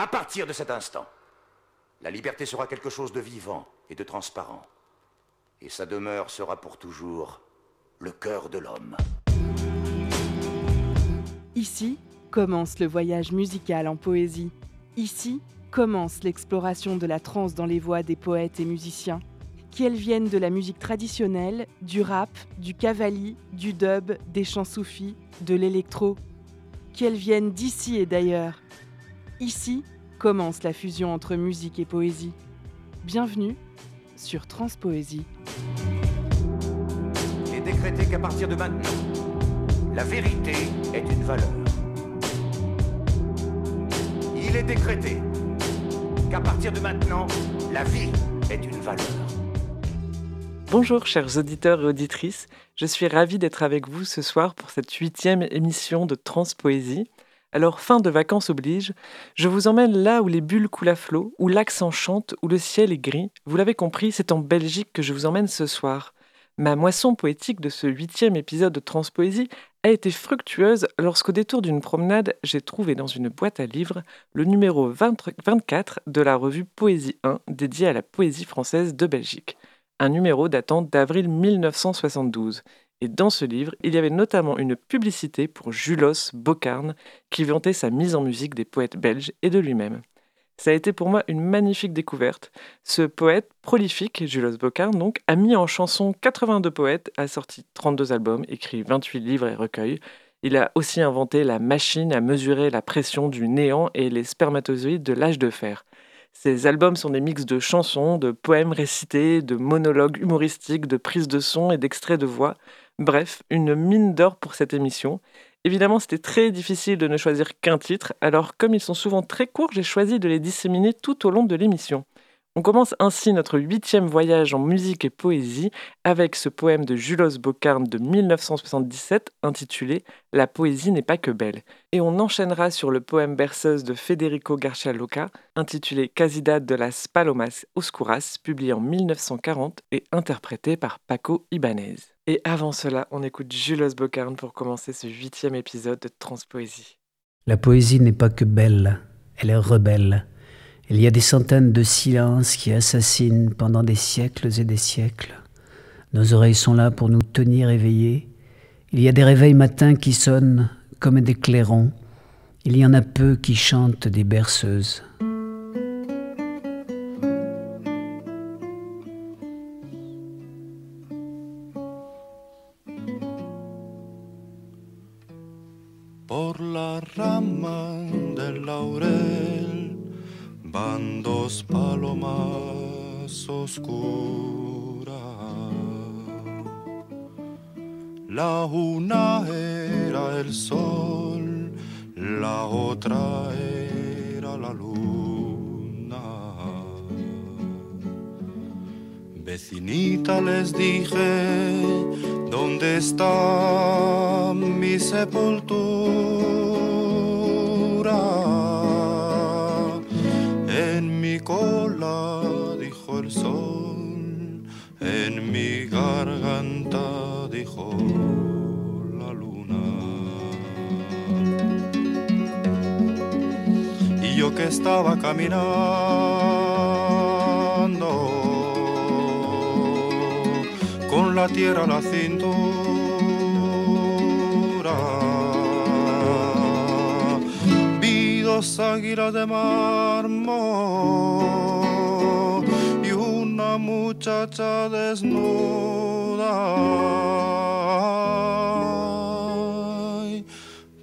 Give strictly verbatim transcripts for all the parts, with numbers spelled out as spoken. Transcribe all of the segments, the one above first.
À partir de cet instant, la liberté sera quelque chose de vivant et de transparent. Et sa demeure sera pour toujours le cœur de l'homme. Ici commence le voyage musical en poésie. Ici commence l'exploration de la trance dans les voix des poètes et musiciens, qu'elles viennent de la musique traditionnelle, du rap, du qawwali, du dub, des chants soufis, de l'électro, qu'elles viennent d'ici et d'ailleurs. Ici commence la fusion entre musique et poésie. Bienvenue sur Transpoésie. Il est décrété qu'à partir de maintenant, la vérité est une valeur. Il est décrété qu'à partir de maintenant, la vie est une valeur. Bonjour chers auditeurs et auditrices, je suis ravie d'être avec vous ce soir pour cette huitième émission de Transpoésie. Alors fin de vacances oblige, je vous emmène là où les bulles coulent à flot, où l'accent chante, où le ciel est gris. Vous l'avez compris, c'est en Belgique que je vous emmène ce soir. Ma moisson poétique de ce huitième épisode de Transpoésie a été fructueuse lorsqu'au détour d'une promenade, j'ai trouvé dans une boîte à livres le numéro vingt-quatre de la revue Poésie un dédiée à la poésie française de Belgique. Un numéro datant d'avril mille neuf cent soixante-douze. Et dans ce livre, il y avait notamment une publicité pour Julos Beaucarne qui vantait sa mise en musique des poètes belges et de lui-même. Ça a été pour moi une magnifique découverte. Ce poète prolifique, Julos Beaucarne donc, a mis en chanson quatre-vingt-deux poètes, a sorti trente-deux albums, écrit vingt-huit livres et recueils. Il a aussi inventé la machine à mesurer la pression du néant et les spermatozoïdes de l'âge de fer. Ces albums sont des mix de chansons, de poèmes récités, de monologues humoristiques, de prises de son et d'extraits de voix. Bref, une mine d'or pour cette émission. Évidemment, c'était très difficile de ne choisir qu'un titre, alors comme ils sont souvent très courts, j'ai choisi de les disséminer tout au long de l'émission. On commence ainsi notre huitième voyage en musique et poésie avec ce poème de Julos Beaucarne de mille neuf cent soixante-dix-sept intitulé « La poésie n'est pas que belle ». Et on enchaînera sur le poème berceuse de Federico García Lorca intitulé « CASIDA de las Palomas Oscuras » publié en mille neuf cent quarante et interprété par Paco Ibanez. Et avant cela, on écoute Julos Beaucarne pour commencer ce huitième épisode de Transpoésie. La poésie n'est pas que belle, elle est rebelle. Il y a des centaines de silences qui assassinent pendant des siècles et des siècles. Nos oreilles sont là pour nous tenir éveillés. Il y a des réveils matins qui sonnent comme des clairons. Il y en a peu qui chantent des berceuses. Por la rama del laurel van dos palomas oscuras. La una era el sol, la otra era la luna. Vecinita, les dije, ¿dónde está mi sepultura? Cola, dijo el sol, en mi garganta, dijo la luna. Y yo que estaba caminando con la tierra a la cintura, vi dos águilas de mármol muchacha desnuda. Ay,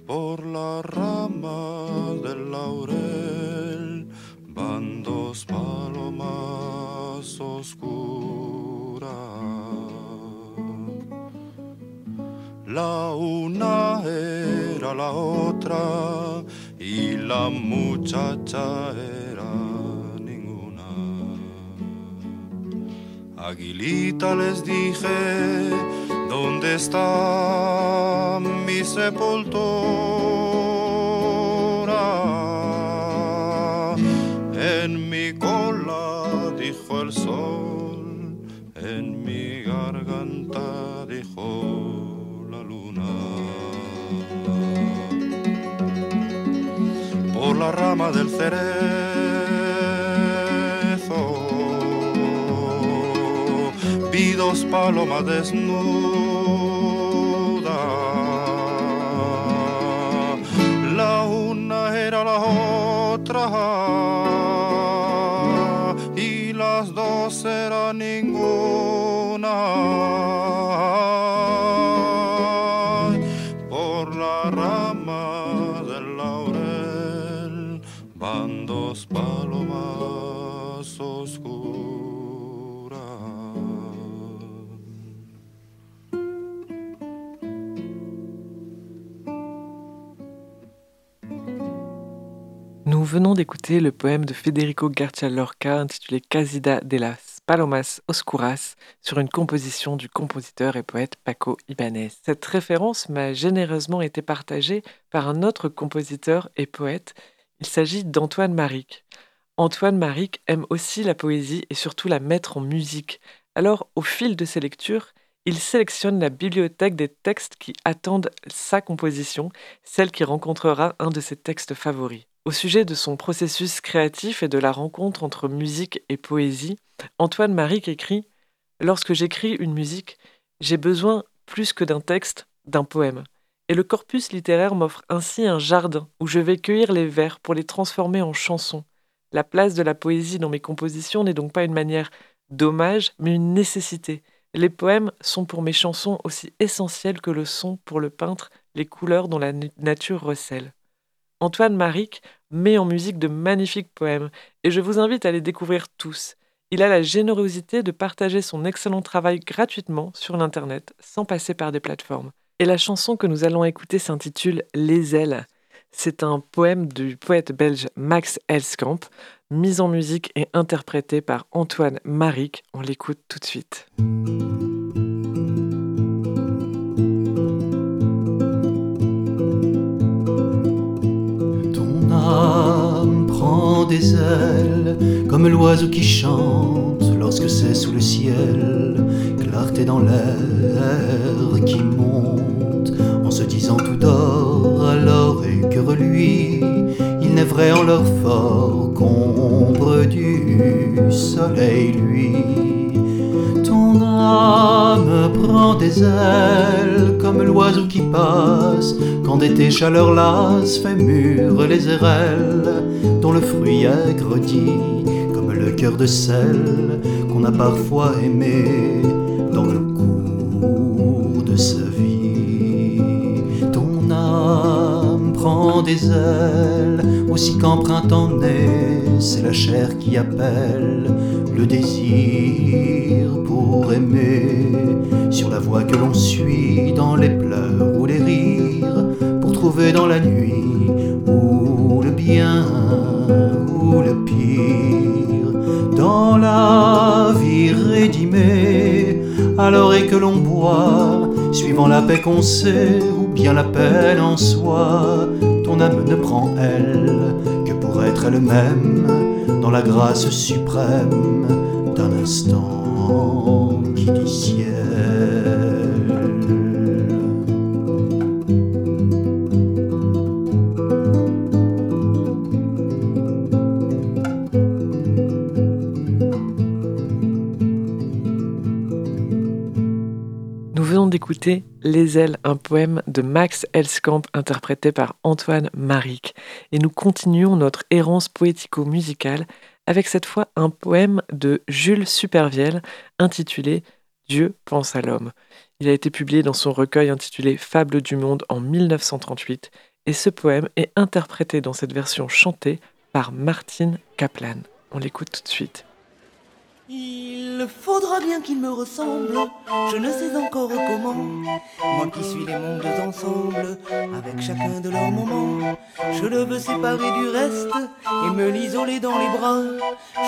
por la rama del laurel van dos palomas oscuras. La una era la otra y la muchacha era Aguilita, les dije, ¿dónde está mi sepultura? En mi cola, dijo el sol, en mi garganta, dijo la luna. Por por la rama del cerezo, vi dos palomas desnudas, la una era la otra y las dos eran ninguna. Palomas oscuras. Nous venons d'écouter le poème de Federico García Lorca intitulé Casida de las Palomas Oscuras sur une composition du compositeur et poète Paco Ibanez. Cette référence m'a généreusement été partagée par un autre compositeur et poète. Il s'agit d'Antoine Marique. Antoine Marique aime aussi la poésie et surtout la mettre en musique. Alors, au fil de ses lectures, il sélectionne la bibliothèque des textes qui attendent sa composition, celle qui rencontrera un de ses textes favoris. Au sujet de son processus créatif et de la rencontre entre musique et poésie, Antoine Marique écrit « Lorsque j'écris une musique, j'ai besoin, plus que d'un texte, d'un poème. » Et le corpus littéraire m'offre ainsi un jardin où je vais cueillir les vers pour les transformer en chansons. La place de la poésie dans mes compositions n'est donc pas une manière d'hommage, mais une nécessité. Les poèmes sont pour mes chansons aussi essentiels que le sont pour le peintre les couleurs dont la nature recèle. Antoine Marique met en musique de magnifiques poèmes et je vous invite à les découvrir tous. Il a la générosité de partager son excellent travail gratuitement sur l'Internet sans passer par des plateformes. Et la chanson que nous allons écouter s'intitule « Les ailes ». C'est un poème du poète belge Max Elskamp, mis en musique et interprété par Antoine Marique. On l'écoute tout de suite. Ton âme prend des ailes, comme l'oiseau qui chante lorsque c'est sous le ciel. Clarté dans l'air qui monte en se disant tout d'or, alors et que reluit, il n'est vrai en leur fort qu'ombre du soleil lui. Ton âme prend des ailes comme l'oiseau qui passe, quand d'été chaleur lasse fait mûr les érelles, dont le fruit est grandi comme le cœur de sel qu'on a parfois aimé dans le cours de sa vie. Ton âme prend des ailes, aussi qu'en printemps né, c'est la chair qui appelle le désir pour aimer, sur la voie que l'on suit, dans les pleurs ou les rires, pour trouver dans la nuit, ou le bien, ou le pire, dans la vie rédimée. Alors et que l'on boit, suivant la paix qu'on sait, ou bien la peine en soi, ton âme ne prend elle que pour être elle-même, dans la grâce suprême d'un instant qui dit ciel. Écoutez Les ailes, un poème de Max Elskamp interprété par Antoine Marique. Et nous continuons notre errance poético-musicale avec cette fois un poème de Jules Supervielle intitulé « Dieu pense à l'homme ». Il a été publié dans son recueil intitulé « Fable du monde » en dix-neuf cent trente-huit et ce poème est interprété dans cette version chantée par Martine Caplanne. On l'écoute tout de suite. Il faudra bien qu'il me ressemble, je ne sais encore comment. Moi qui suis les mondes ensemble, avec chacun de leurs moments. Je le veux séparer du reste, et me l'isoler dans les bras.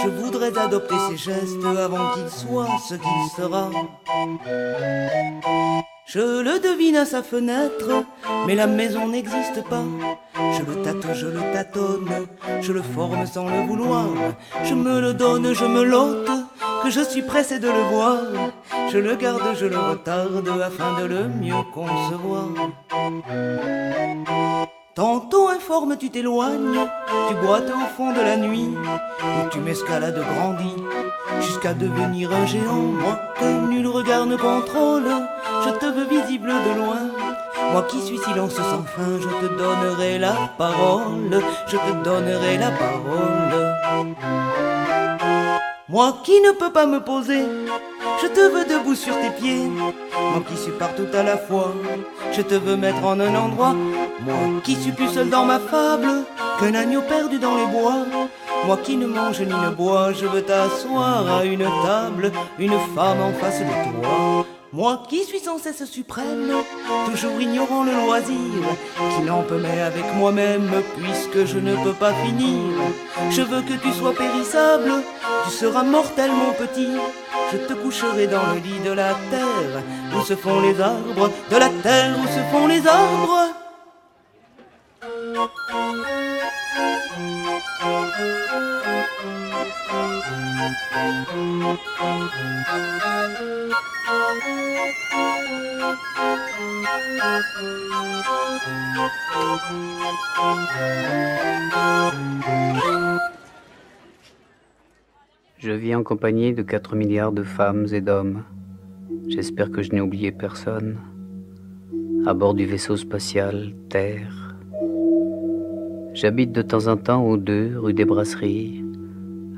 Je voudrais adopter ses gestes, avant qu'il soit ce qu'il sera. Je le devine à sa fenêtre, mais la maison n'existe pas. Je le tâte, je le tâtonne, je le forme sans le vouloir. Je me le donne, je me l'ôte, que je suis pressé de le voir. Je le garde, je le retarde, afin de le mieux concevoir. Tantôt informe, tu t'éloignes, tu boites au fond de la nuit, où tu m'escalades grandis, jusqu'à devenir un géant. Moi que nul regard ne contrôle, je te veux visible de loin. Moi qui suis silence sans fin, je te donnerai la parole, je te donnerai la parole. Moi qui ne peux pas me poser, je te veux debout sur tes pieds. Moi qui suis partout à la fois, je te veux mettre en un endroit. Moi qui suis plus seul dans ma fable qu'un agneau perdu dans les bois. Moi qui ne mange ni ne bois, je veux t'asseoir à une table, une femme en face de toi. Moi qui suis sans cesse suprême, toujours ignorant le loisir, qui n'en peut mais avec moi-même, puisque je ne peux pas finir. Je veux que tu sois périssable, tu seras mortel mon petit. Je te coucherai dans le lit de la terre, où se font les arbres, de la terre où se font les arbres. Je vis en compagnie de quatre milliards de femmes et d'hommes. J'espère que je n'ai oublié personne. À bord du vaisseau spatial Terre, j'habite de temps en temps aux deux rue des Brasseries,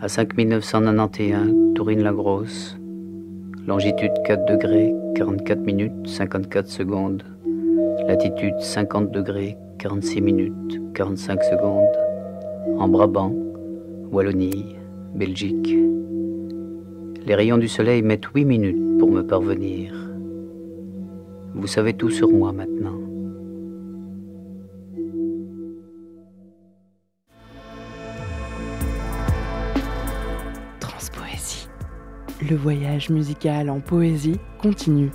à cinq mille neuf cent quatre-vingt-onze, Tourine-la-Grosse, longitude quatre degrés, quarante-quatre minutes, cinquante-quatre secondes, latitude cinquante degrés, quarante-six minutes, quarante-cinq secondes, en Brabant, Wallonie, Belgique. Les rayons du soleil mettent huit minutes pour me parvenir. Vous savez tout sur moi maintenant. Transpoésie. Le voyage musical en poésie continue.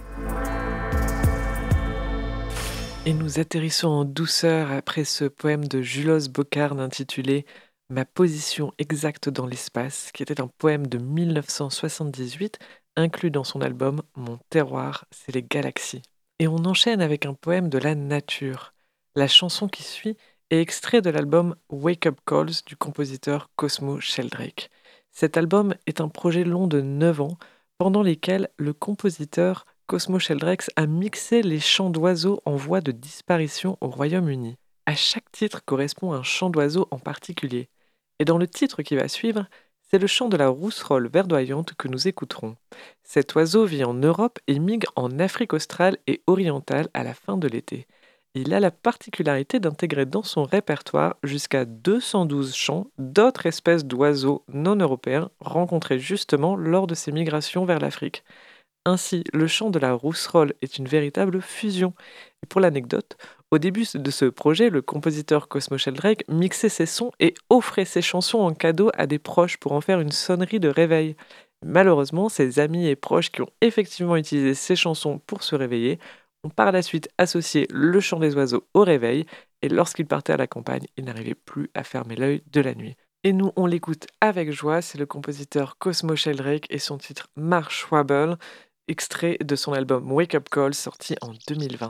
Et nous atterrissons en douceur après ce poème de Julos Beaucarne intitulé « Ma position exacte dans l'espace », qui était un poème de mille neuf cent soixante-dix-huit, inclus dans son album « Mon terroir, c'est les galaxies ». Et on enchaîne avec un poème de la nature. La chanson qui suit est extrait de l'album « Wake Up Calls » du compositeur Cosmo Sheldrake. Cet album est un projet long de neuf ans, pendant lesquels le compositeur Cosmo Sheldrake a mixé les chants d'oiseaux en voie de disparition au Royaume-Uni. À chaque titre correspond un chant d'oiseau en particulier. Et dans le titre qui va suivre, c'est le chant de la rousserolle verdoyante que nous écouterons. Cet oiseau vit en Europe et migre en Afrique australe et orientale à la fin de l'été. Il a la particularité d'intégrer dans son répertoire jusqu'à deux cent douze chants d'autres espèces d'oiseaux non européens rencontrés justement lors de ses migrations vers l'Afrique. Ainsi, le chant de la rousserolle est une véritable fusion. Et pour l'anecdote, au début de ce projet, le compositeur Cosmo Sheldrake mixait ses sons et offrait ses chansons en cadeau à des proches pour en faire une sonnerie de réveil. Malheureusement, ses amis et proches qui ont effectivement utilisé ses chansons pour se réveiller ont par la suite associé le chant des oiseaux au réveil, et lorsqu'ils partaient à la campagne, ils n'arrivaient plus à fermer l'œil de la nuit. Et nous, on l'écoute avec joie, c'est le compositeur Cosmo Sheldrake et son titre « MARSH WARBLER », extrait de son album Wake Up Call, sorti en deux mille vingt.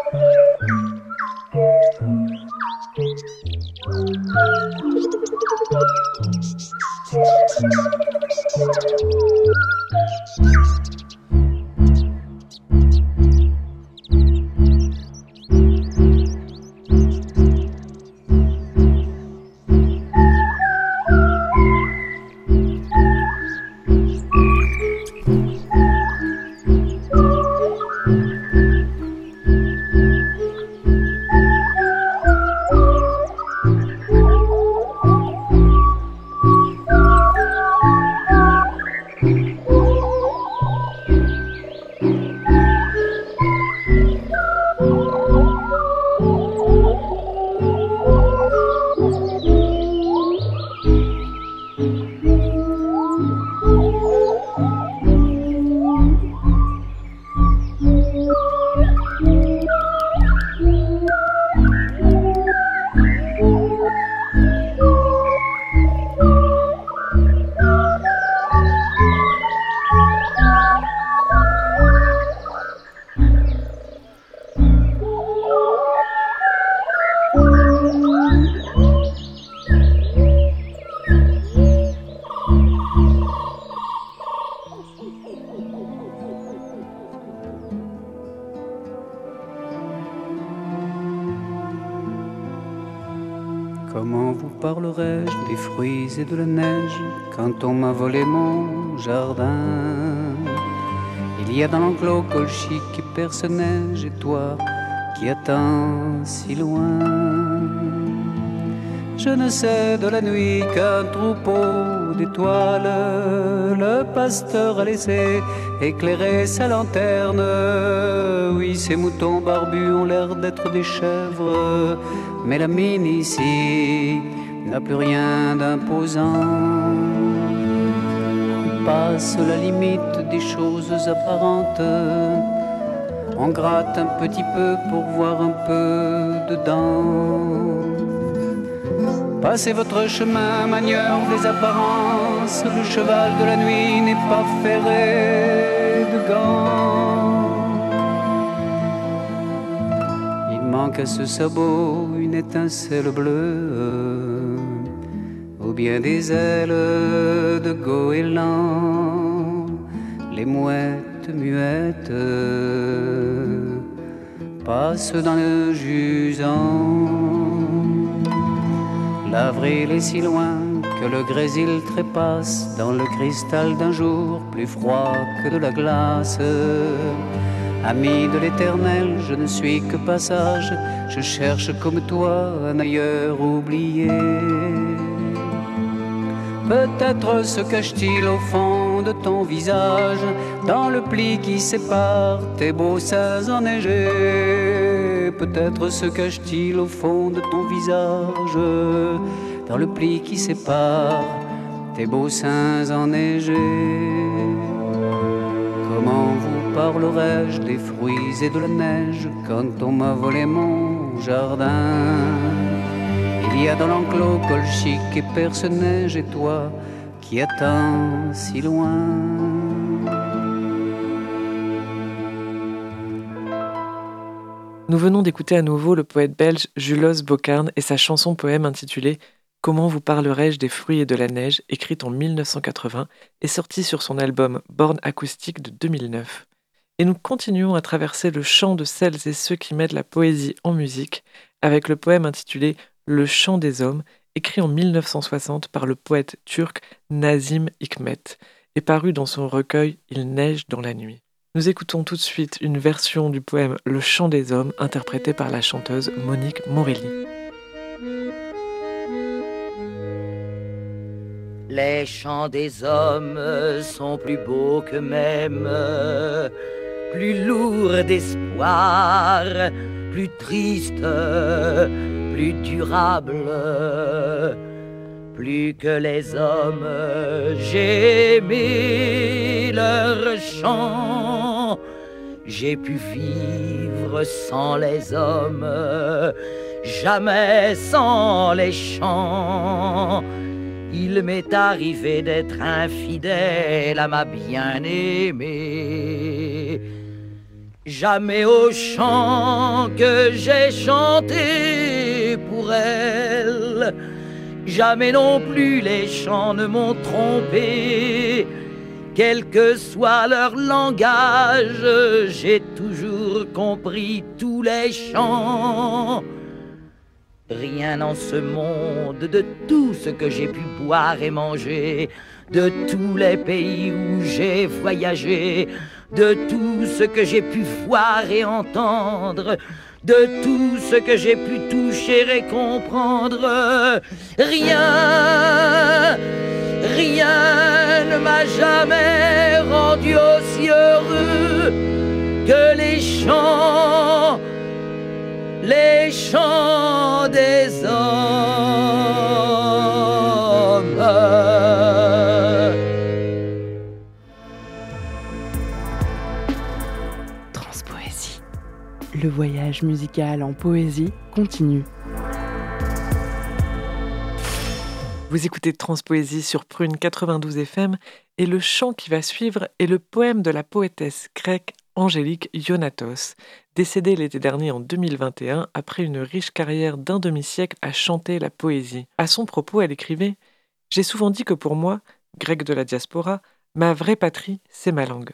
Et de la neige quand on m'a volé mon jardin. Il y a dans l'enclos colchi qui perd ce neige et toi qui attends si loin. Je ne sais de la nuit qu'un troupeau d'étoiles le pasteur a laissé éclairer sa lanterne. Oui, ces moutons barbus ont l'air d'être des chèvres, mais la mine ici n'a plus rien d'imposant. On passe la limite des choses apparentes, on gratte un petit peu pour voir un peu dedans. Passez votre chemin, manieur des apparences, le cheval de la nuit n'est pas ferré de gants. Il manque à ce sabot une étincelle bleue, ou bien des ailes de goéland. Les mouettes muettes passent dans le jusant. L'avril est si loin que le grésil trépasse dans le cristal d'un jour plus froid que de la glace. Ami de l'éternel, je ne suis que passage, je cherche comme toi un ailleurs oublié. Peut-être se cache-t-il au fond de ton visage, dans le pli qui sépare tes beaux seins enneigés. Peut-être se cache-t-il au fond de ton visage, dans le pli qui sépare tes beaux seins enneigés. Comment vous parlerai-je des fruits et de la neige quand on m'a volé mon jardin? Il y a dans l'enclos colchique et perce neige et toi qui attends si loin. Nous venons d'écouter à nouveau le poète belge Julos Beaucarne et sa chanson poème intitulée « Comment vous parlerai-je des fruits et de la neige » écrite en mille neuf cent quatre-vingts et sortie sur son album Borne acoustique de deux mille neuf. Et nous continuons à traverser le champ de celles et ceux qui mettent la poésie en musique avec le poème intitulé Le chant des hommes, écrit en mille neuf cent soixante par le poète turc Nazim Hikmet et paru dans son recueil Il neige dans la nuit. Nous écoutons tout de suite une version du poème Le chant des hommes interprétée par la chanteuse Monique Morelli. Les chants des hommes sont plus beaux que même, plus lourds d'espoir, plus tristes, plus durable, plus que les hommes, j'ai aimé leur chant. J'ai pu vivre sans les hommes, jamais sans les chants. Il m'est arrivé d'être infidèle à ma bien-aimée. Jamais au chant que j'ai chanté pour elle, jamais non plus les chants ne m'ont trompé. Quel que soit leur langage, j'ai toujours compris tous les chants. Rien en ce monde, de tout ce que j'ai pu boire et manger, de tous les pays où j'ai voyagé, de tout ce que j'ai pu voir et entendre, de tout ce que j'ai pu toucher et comprendre, rien, rien ne m'a jamais rendu aussi heureux que les chants, les chants des hommes. Le voyage musical en poésie continue. Vous écoutez Transpoésie sur Prune quatre-vingt-douze F M et le chant qui va suivre est le poème de la poétesse grecque Angélique Ionatos, décédée l'été dernier en deux mille vingt et un après une riche carrière d'un demi-siècle à chanter la poésie. À son propos, elle écrivait « J'ai souvent dit que pour moi, grec de la diaspora, ma vraie patrie, c'est ma langue.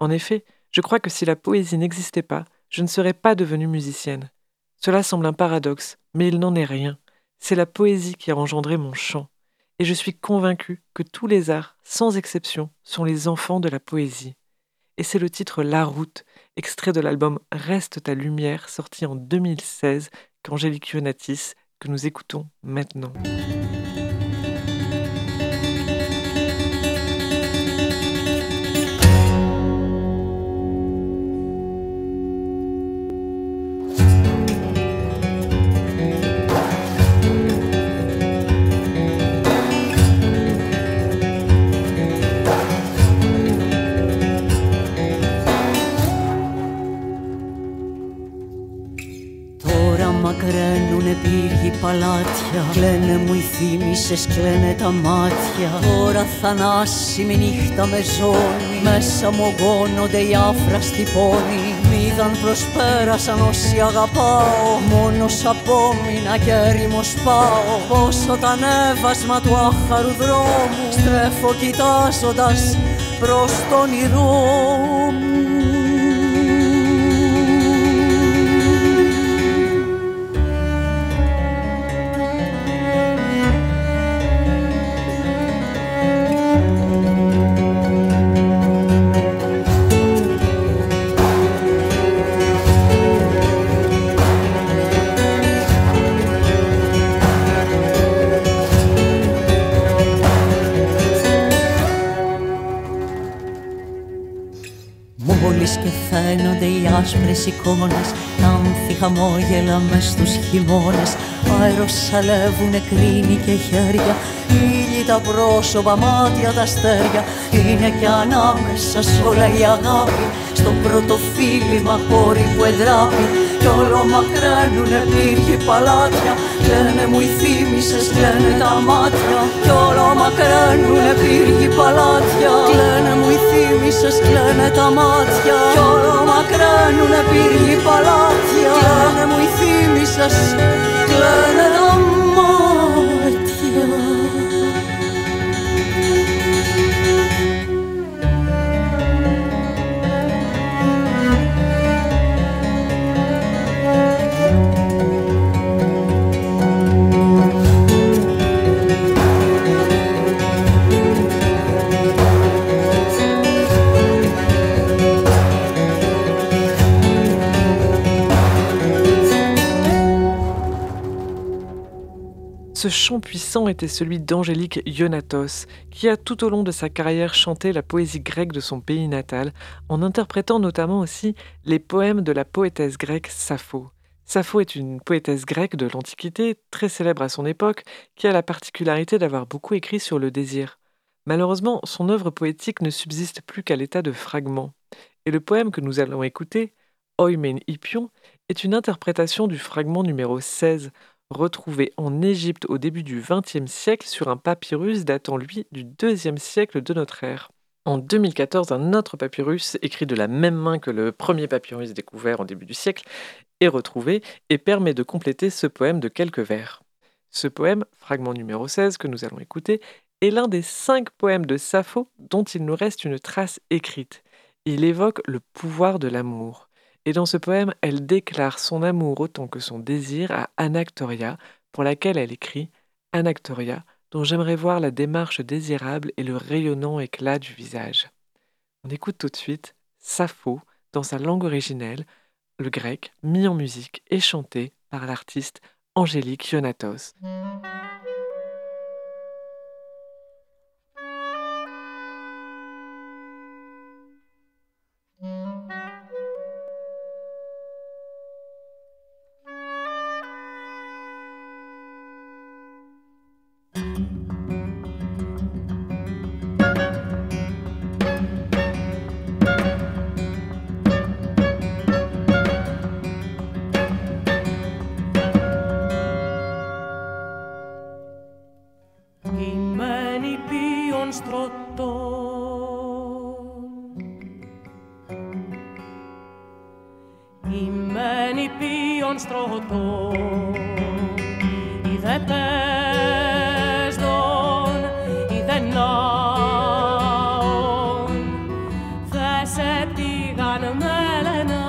En effet, je crois que si la poésie n'existait pas, je ne serais pas devenue musicienne. Cela semble un paradoxe, mais il n'en est rien. C'est la poésie qui a engendré mon chant. Et je suis convaincue que tous les arts, sans exception, sont les enfants de la poésie. » Et c'est le titre « La route », extrait de l'album « Reste ta lumière », sorti en deux mille seize, qu'Angélique Ionatis, que nous écoutons maintenant. Παλάτια. Κλαίνε μου οι θύμισες, κλαίνε τα μάτια. Τώρα θανάσι με νύχτα με ζώνη. Μέσα μου γόνονται οι άφραστοι πόνοι. Μίδαν προσπέρασαν όσοι αγαπάω. Μόνος απόμεινα και έρημος πάω. Πόσο τα ανέβασμα του άχαρου δρόμου. Στρέφω κοιτάζοντας προς τον όνειρό μου. Φαίνονται οι άσπρες εικόνες, τάμφοι χαμόγελα μες στους χειμώνες. Αέρος σαλεύουνε κρίνη και χέρια, ήλιοι τα πρόσωπα, μάτια τα αστέρια. Είναι και ανάμεσα σ' όλα η αγάπη, στο πρώτο φίλημα χώρι που εντράπει. Κι όλο μακραίνουνε πύργοι παλάτια, κλαίνε μου οι θύμισες, κλαίνε τα μάτια. Κι όλο μακραίνουνε πύργοι παλάτια, κλαίνε μου οι θύμισες, κλαίνε τα μάτια. Κι όλο μακραίνουνε πύργοι παλάτια, κλαίνε μου οι θύμισες, κλαίνε τα μάτια. Ce chant puissant était celui d'Angélique Ionatos, qui a tout au long de sa carrière chanté la poésie grecque de son pays natal, en interprétant notamment aussi les poèmes de la poétesse grecque Sappho. Sappho est une poétesse grecque de l'Antiquité, très célèbre à son époque, qui a la particularité d'avoir beaucoup écrit sur le désir. Malheureusement, son œuvre poétique ne subsiste plus qu'à l'état de fragments. Et le poème que nous allons écouter, Oimen Ipion, est une interprétation du fragment numéro seize, retrouvé en Égypte au début du vingtième siècle sur un papyrus datant, lui, du deuxième siècle de notre ère. En deux mille quatorze, un autre papyrus, écrit de la même main que le premier papyrus découvert au début du siècle, est retrouvé et permet de compléter ce poème de quelques vers. Ce poème, fragment numéro seize que nous allons écouter, est l'un des cinq poèmes de Sappho dont il nous reste une trace écrite. Il évoque le pouvoir de l'amour. Et dans ce poème, elle déclare son amour autant que son désir à Anactoria, pour laquelle elle écrit « Anactoria, dont j'aimerais voir la démarche désirable et le rayonnant éclat du visage ». On écoute tout de suite Sappho, dans sa langue originelle, le grec, mis en musique et chanté par l'artiste Angélique Ionatos. Imeni pion stroton, idetes don, idenon, thesetigan melena.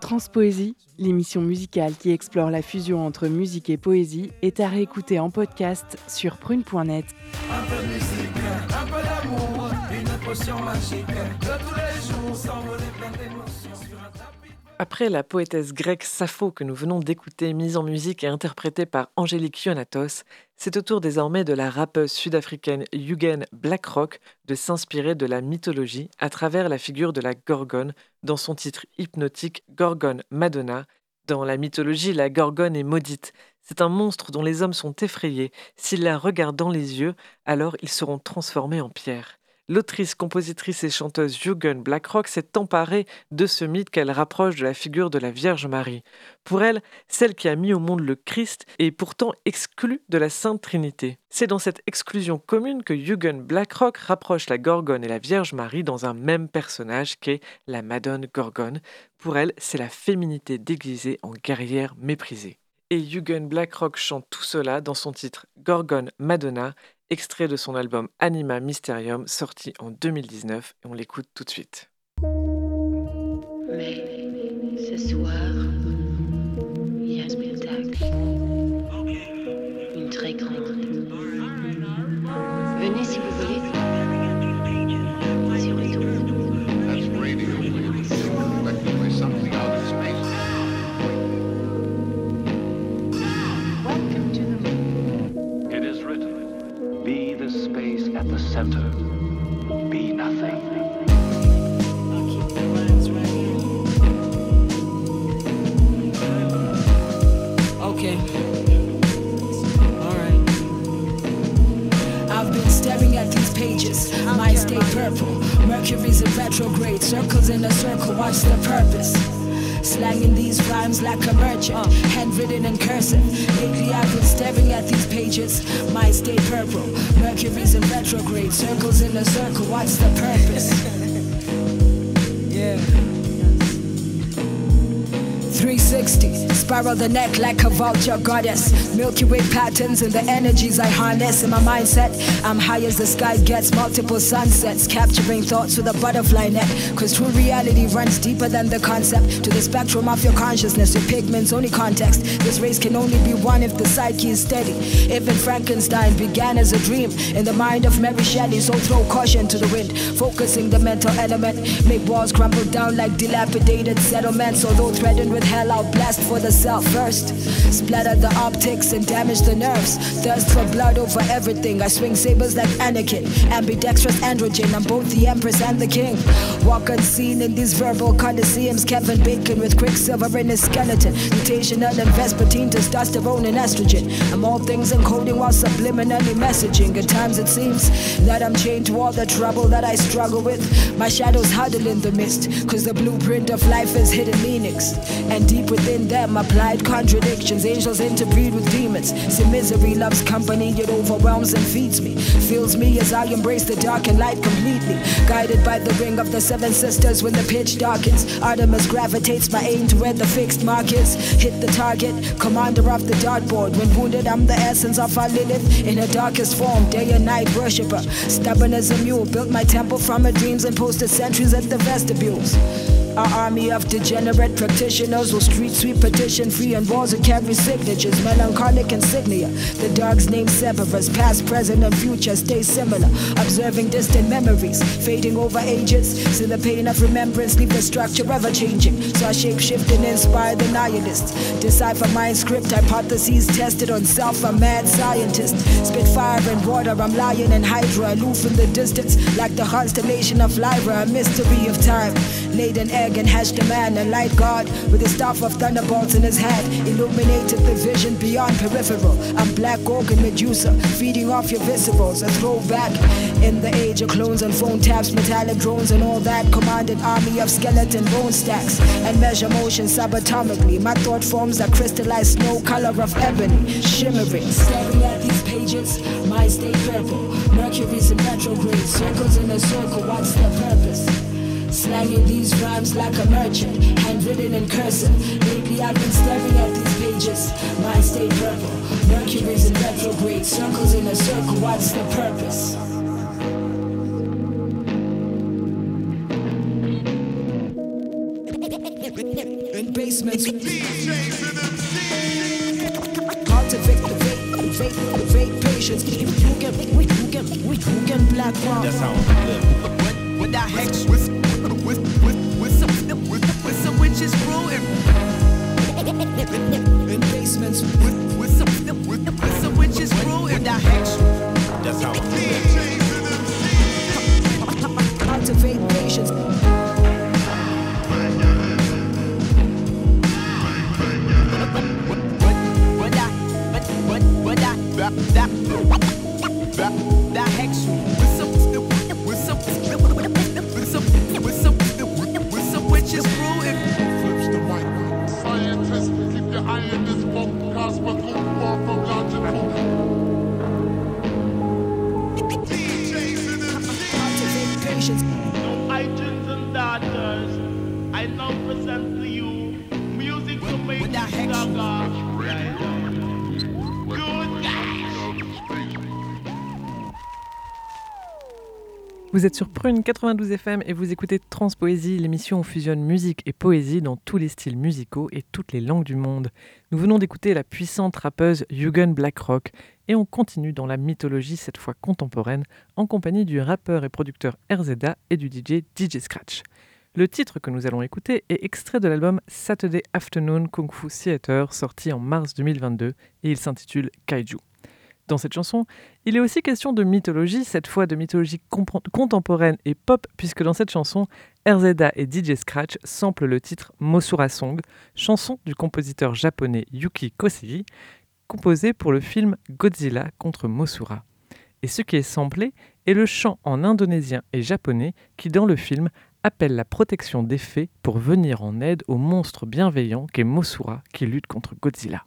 Transpoésie, l'émission musicale qui explore la fusion entre musique et poésie, est à réécouter en podcast sur prune point net. Un peu de musique, un peu d'amour, une potion magique, de tous les jours, s'envoler plein d'émotions sur un tapis. Après la poétesse grecque Sappho que nous venons d'écouter, mise en musique et interprétée par Angélique Ionatos, c'est au tour désormais de la rappeuse sud-africaine Yugen Blackrock de s'inspirer de la mythologie à travers la figure de la gorgone dans son titre hypnotique Gorgone Madonna. Dans la mythologie, la gorgone est maudite. C'est un monstre dont les hommes sont effrayés. S'ils la regardent dans les yeux, alors ils seront transformés en pierre. L'autrice, compositrice et chanteuse Jules Blackrock s'est emparée de ce mythe qu'elle rapproche de la figure de la Vierge Marie. Pour elle, celle qui a mis au monde le Christ est pourtant exclue de la Sainte Trinité. C'est dans cette exclusion commune que Jules Blackrock rapproche la Gorgone et la Vierge Marie dans un même personnage qu'est la Madone Gorgone. Pour elle, c'est la féminité déguisée en guerrière méprisée. Et Jules Blackrock chante tout cela dans son titre « Gorgone Madonna », extrait de son album Anima Mysterium, sorti en deux mille dix-neuf, et on l'écoute tout de suite. Mais ce soir, il y a un spectacle. Une très grande. Venez si vous voulez. Space at the center. Be nothing. I'll keep the lines right here. Okay. All right. I've been staring at these pages. My stay purple. Mercury's in retrograde. Circles in a circle. What's the purpose? Slanging these rhymes like a merchant, uh. handwritten in cursive. Lately I've been staring at these pages. Mine stay purple, Mercury's in retrograde. Circles in a circle, what's the purpose? Yeah. three sixty, spiral the neck like a vulture goddess. Milky Way patterns and the energies I harness. In my mindset, I'm high as the sky gets. Multiple sunsets, capturing thoughts with a butterfly net. Cause true reality runs deeper than the concept. To the spectrum of your consciousness, your pigment's only context. This race can only be won if the psyche is steady. Even Frankenstein began as a dream in the mind of Mary Shelley, so throw caution to the wind. Focusing the mental element, make walls crumble down like dilapidated settlements. Although threatened with hell, shell out, blast for the cell first. Splatter the optics and damage the nerves. Thirst for blood over everything. I swing sabers like Anakin. Ambidextrous androgen. I'm both the empress and the king. Walk unseen in these verbal coliseums. Kevin Bacon with quicksilver in his skeleton. Mutational and vespertine, testosterone and estrogen. I'm all things encoding while subliminally messaging. At times it seems that I'm chained to all the trouble that I struggle with. My shadows huddle in the mist. Cause the blueprint of life is hidden meanings. And deep within them applied contradictions. Angels interbreed with demons. See, misery loves company, it overwhelms and feeds me. Fills me as I embrace the dark and light completely. Guided by the ring of the seven sisters when the pitch darkens. Artemis gravitates my aim to where the fixed mark is. Hit the target, commander of the dartboard. When wounded, I'm the essence of our Lilith. In her darkest form, day and night worshipper. Stubborn as a mule, built my temple from her dreams and posted sentries at the vestibules. Our army of degenerate practitioners will street sweep petition free on walls that carry signatures, melancholic insignia. The dog's name Severus, past, present, and future stay similar. Observing distant memories, fading over ages. See the pain of remembrance, leave the structure ever changing. So I shape shift and inspire the nihilists. Decipher my script, hypotheses tested on self, a mad scientist. Spit fire and water, I'm lion and hydra, aloof in the distance, like the constellation of Lyra, a mystery of time. Laid an egg and hatched a man, a light god with a staff of thunderbolts in his hand. Illuminated the vision beyond peripheral. I'm Black Orc and Medusa, feeding off your viscerals. A throwback in the age of clones and phone taps, metallic drones and all that. Command an army of skeleton bone stacks and measure motion subatomically. My thought forms are crystallized snow, color of ebony, shimmering. Staring at these pages, my state purple. Mercury's in retrograde, circles in a circle. What's the purpose? Slanging these rhymes like a merchant, handwritten in cursive. Lately I've been staring at these pages. Mine stay purple. Mercury's in retrograde. Circles in a circle. What's the purpose? In basements, cultivate the vape, vape, vape patience. Who can, who can, who can black rock? That's how I live. What the heck's with? With, with, with some, with, with some witches brewing. In basements, with, with some, with, with some witches brewing. The hex, that's how it is. Cultivate patience. Vous êtes sur Prune quatre-vingt-douze F M et vous écoutez Transpoésie, l'émission où fusionne musique et poésie dans tous les styles musicaux et toutes les langues du monde. Nous venons d'écouter la puissante rappeuse Yugen Blackrock et on continue dans la mythologie, cette fois contemporaine, en compagnie du rappeur et producteur R Z A et du D J D J Scratch. Le titre que nous allons écouter est extrait de l'album Saturday Afternoon Kung Fu Theater, sorti en mars deux mille vingt-deux, et il s'intitule Kaiju. Dans cette chanson, il est aussi question de mythologie, cette fois de mythologie comp- contemporaine et pop, puisque dans cette chanson, R Z A et D J Scratch samplent le titre Mosura Song, chanson du compositeur japonais Yuki Kosei, composée pour le film Godzilla contre Mosura. Et ce qui est samplé est le chant en indonésien et japonais qui, dans le film, appelle la protection des fées pour venir en aide au monstre bienveillant qu'est Mosura qui lutte contre Godzilla.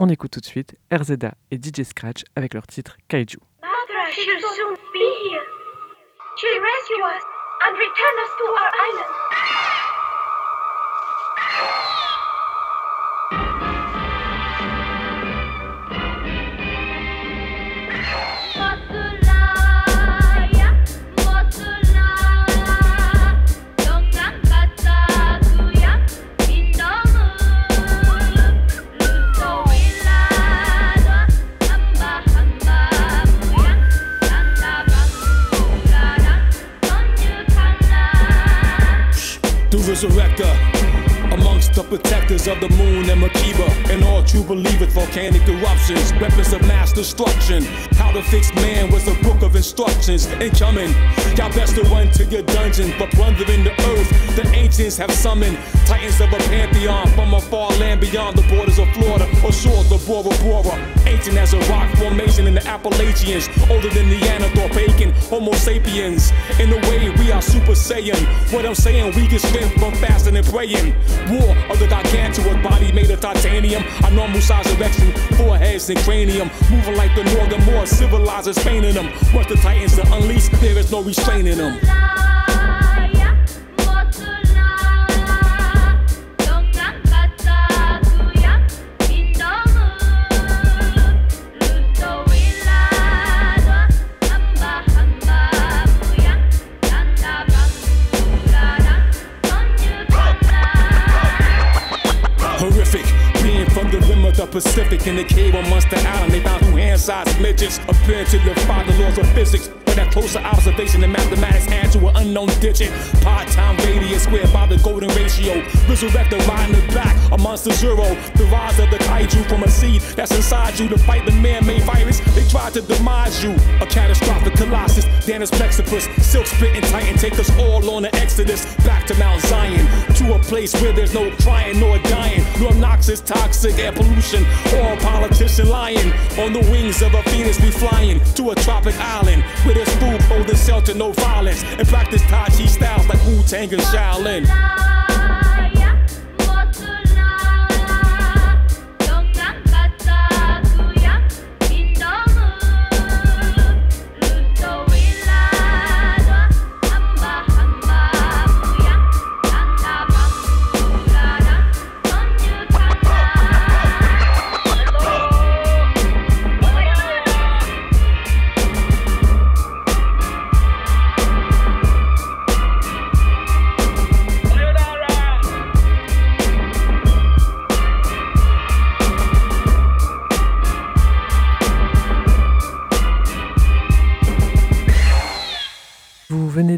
On écoute tout de suite R Z A et D J Scratch avec leur titre Kaiju. Madra, she'll soon be here. She'll rescue us and return us to our island. pillars of the moon and Makeba, and all true believers, volcanic eruptions, weapons of mass destruction. How to fix man was a book of instructions. Incoming, y'all best to run to your dungeon, but plundering the earth, the ancients have summoned titans of a pantheon from a far land beyond the borders of Florida or shores of Bora Bora. Ancient as a rock formation in the Appalachians, older than Neanderthal, pagan, Homo sapiens. In a way, we are Super Saiyan. What I'm saying, we get strength from fasting and praying. War of the gargantuan body made of titanium. A normal size erection, foreheads and cranium, moving like the northern more civilized is painting them. Once the titans are unleashed, there is no restraining them. Pacific in the cave on Monster Island, they found two hand-sized midgets appearing to your father laws of physics. But that closer observation and mathematics add to an unknown digit. Pi time radius squared by the golden ratio. Resurrected riding the back, a monster zero. The rise of the kaiju from a seed that's inside you to fight the man-made virus. They try to demise you. A catastrophic colossus, Danus Plexipus, silk spitting titan, take us all on an exodus back to Mount Zion, to a place where there's no crying nor dying, nor noxious toxic air pollution, or a politician lying. On the wings of a phoenix we flying to a tropic island where there's food, clothing, shelter, no violence, and practice Tai Chi styles like Wu-Tang and Shaolin.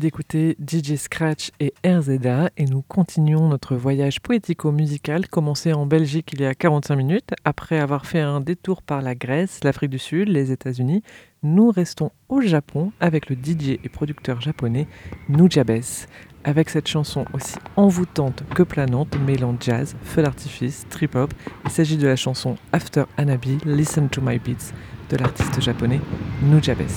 D'écouter D J Scratch et R Z A et nous continuons notre voyage poético-musical commencé en Belgique il y a quarante-cinq minutes. Après avoir fait un détour par la Grèce, l'Afrique du Sud, les États-Unis, nous restons au Japon avec le D J et producteur japonais Nujabes. Avec cette chanson aussi envoûtante que planante, mêlant jazz, feu d'artifice, trip-hop, il s'agit de la chanson After Hanabi, Listen to My Beats de l'artiste japonais Nujabes.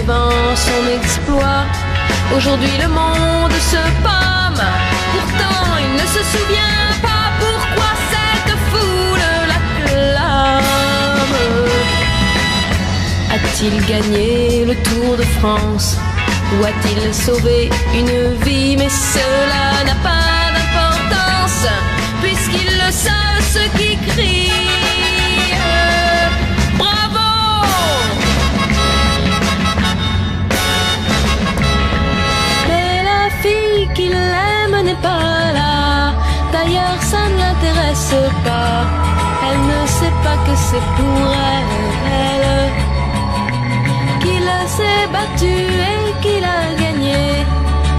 devant son exploit. Aujourd'hui le monde se pâme, pourtant il ne se souvient pas pourquoi cette foule l'acclame. A-t-il gagné le Tour de France ou a-t-il sauvé une vie? Mais cela n'a pas d'importance puisqu'ils le savent ceux qui crient. Qu'il aime n'est pas là, d'ailleurs ça ne l'intéresse pas. Elle ne sait pas que c'est pour elle qu'il s'est battu et qu'il a gagné.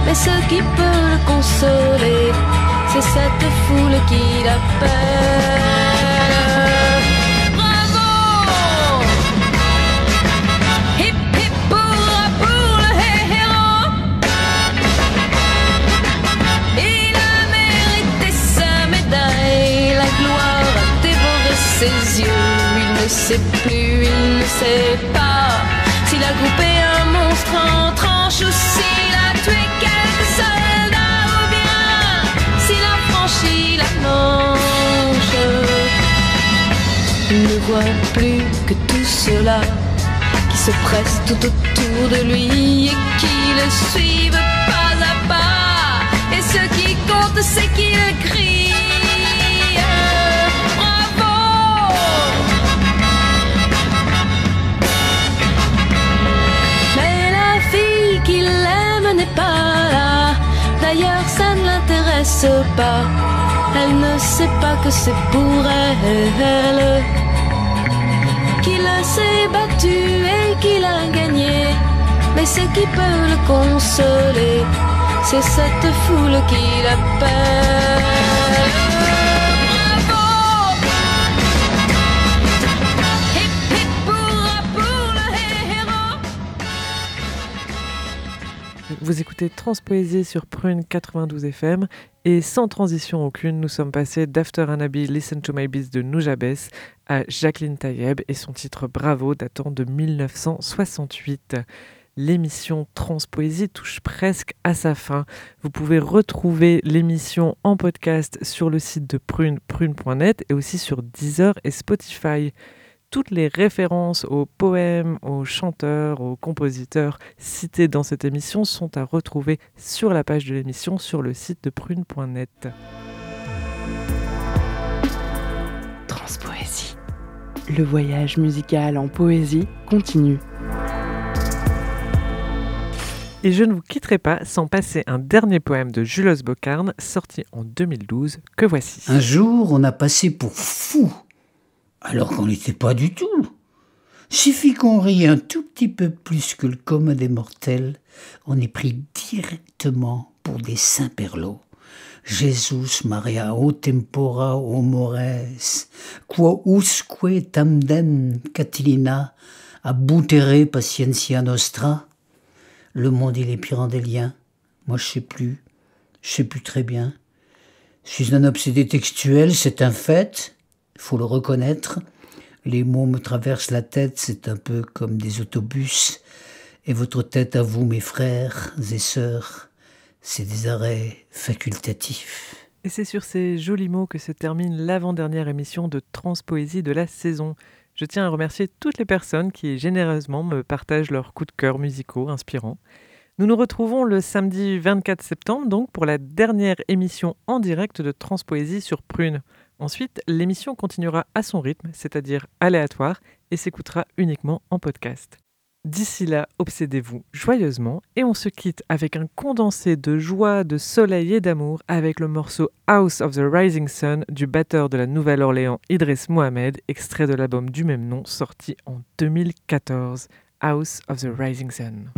Mais ce qui peut le consoler, c'est cette foule qui l'appelle. Bravo! Hip hip hurrah pour le héros. Ses yeux, il ne sait plus, il ne sait pas s'il a coupé un monstre en tranches ou s'il a tué quelques soldats ou bien s'il a franchi la Manche. Il ne voit plus que tout cela qui se presse tout autour de lui et qui le suivent pas à pas. Et ce qui compte, c'est qu'il crie. Qu'il aime n'est pas là, d'ailleurs ça ne l'intéresse pas. Elle ne sait pas que c'est pour elle qu'il s'est battu et qu'il a gagné. Mais ce qui peut le consoler, c'est cette foule qui l'appelle. Vous écoutez Transpoésie sur Prune quatre-vingt-douze F M et sans transition aucune, nous sommes passés d'After Anabi Listen to My Beats de Nujabes à Jacqueline Taïeb et son titre Bravo datant de mille neuf cent soixante-huit. L'émission Transpoésie touche presque à sa fin. Vous pouvez retrouver l'émission en podcast sur le site de Prune, prune point net et aussi sur Deezer et Spotify. Toutes les références aux poèmes, aux chanteurs, aux compositeurs cités dans cette émission sont à retrouver sur la page de l'émission sur le site de prune point net. Transpoésie. Le voyage musical en poésie continue. Et je ne vous quitterai pas sans passer un dernier poème de Julos Beaucarne, sorti en deux mille douze, que voici. Un jour, on a passé pour fou. Alors qu'on n'était pas du tout. Suffit qu'on rie un tout petit peu plus que le commun des mortels, on est pris directement pour des saints perlots. Jesus Maria o tempora o mores, quo usque tamdem Catilina abutere patientia nostra. Le monde il est pirandélien, moi je sais plus, je sais plus très bien. Je suis un obsédé textuel, c'est un fait. Faut le reconnaître, les mots me traversent la tête, c'est un peu comme des autobus, et votre tête à vous, mes frères et sœurs, c'est des arrêts facultatifs. Et c'est sur ces jolis mots que se termine l'avant-dernière émission de Transpoésie de la saison. Je tiens à remercier toutes les personnes qui généreusement me partagent leurs coups de cœur musicaux inspirants. Nous nous retrouvons le samedi vingt-quatre septembre donc pour la dernière émission en direct de Transpoésie sur Prune. Ensuite, l'émission continuera à son rythme, c'est-à-dire aléatoire, et s'écoutera uniquement en podcast. D'ici là, obsédez-vous joyeusement, et on se quitte avec un condensé de joie, de soleil et d'amour avec le morceau House of the Rising Sun du batteur de la Nouvelle-Orléans Idriss Mohamed, extrait de l'album du même nom sorti en deux mille quatorze, House of the Rising Sun.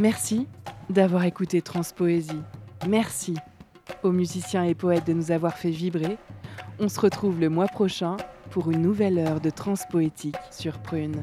Merci d'avoir écouté Transpoésie. Merci aux musiciens et poètes de nous avoir fait vibrer. On se retrouve le mois prochain pour une nouvelle heure de transpoétique sur Prune.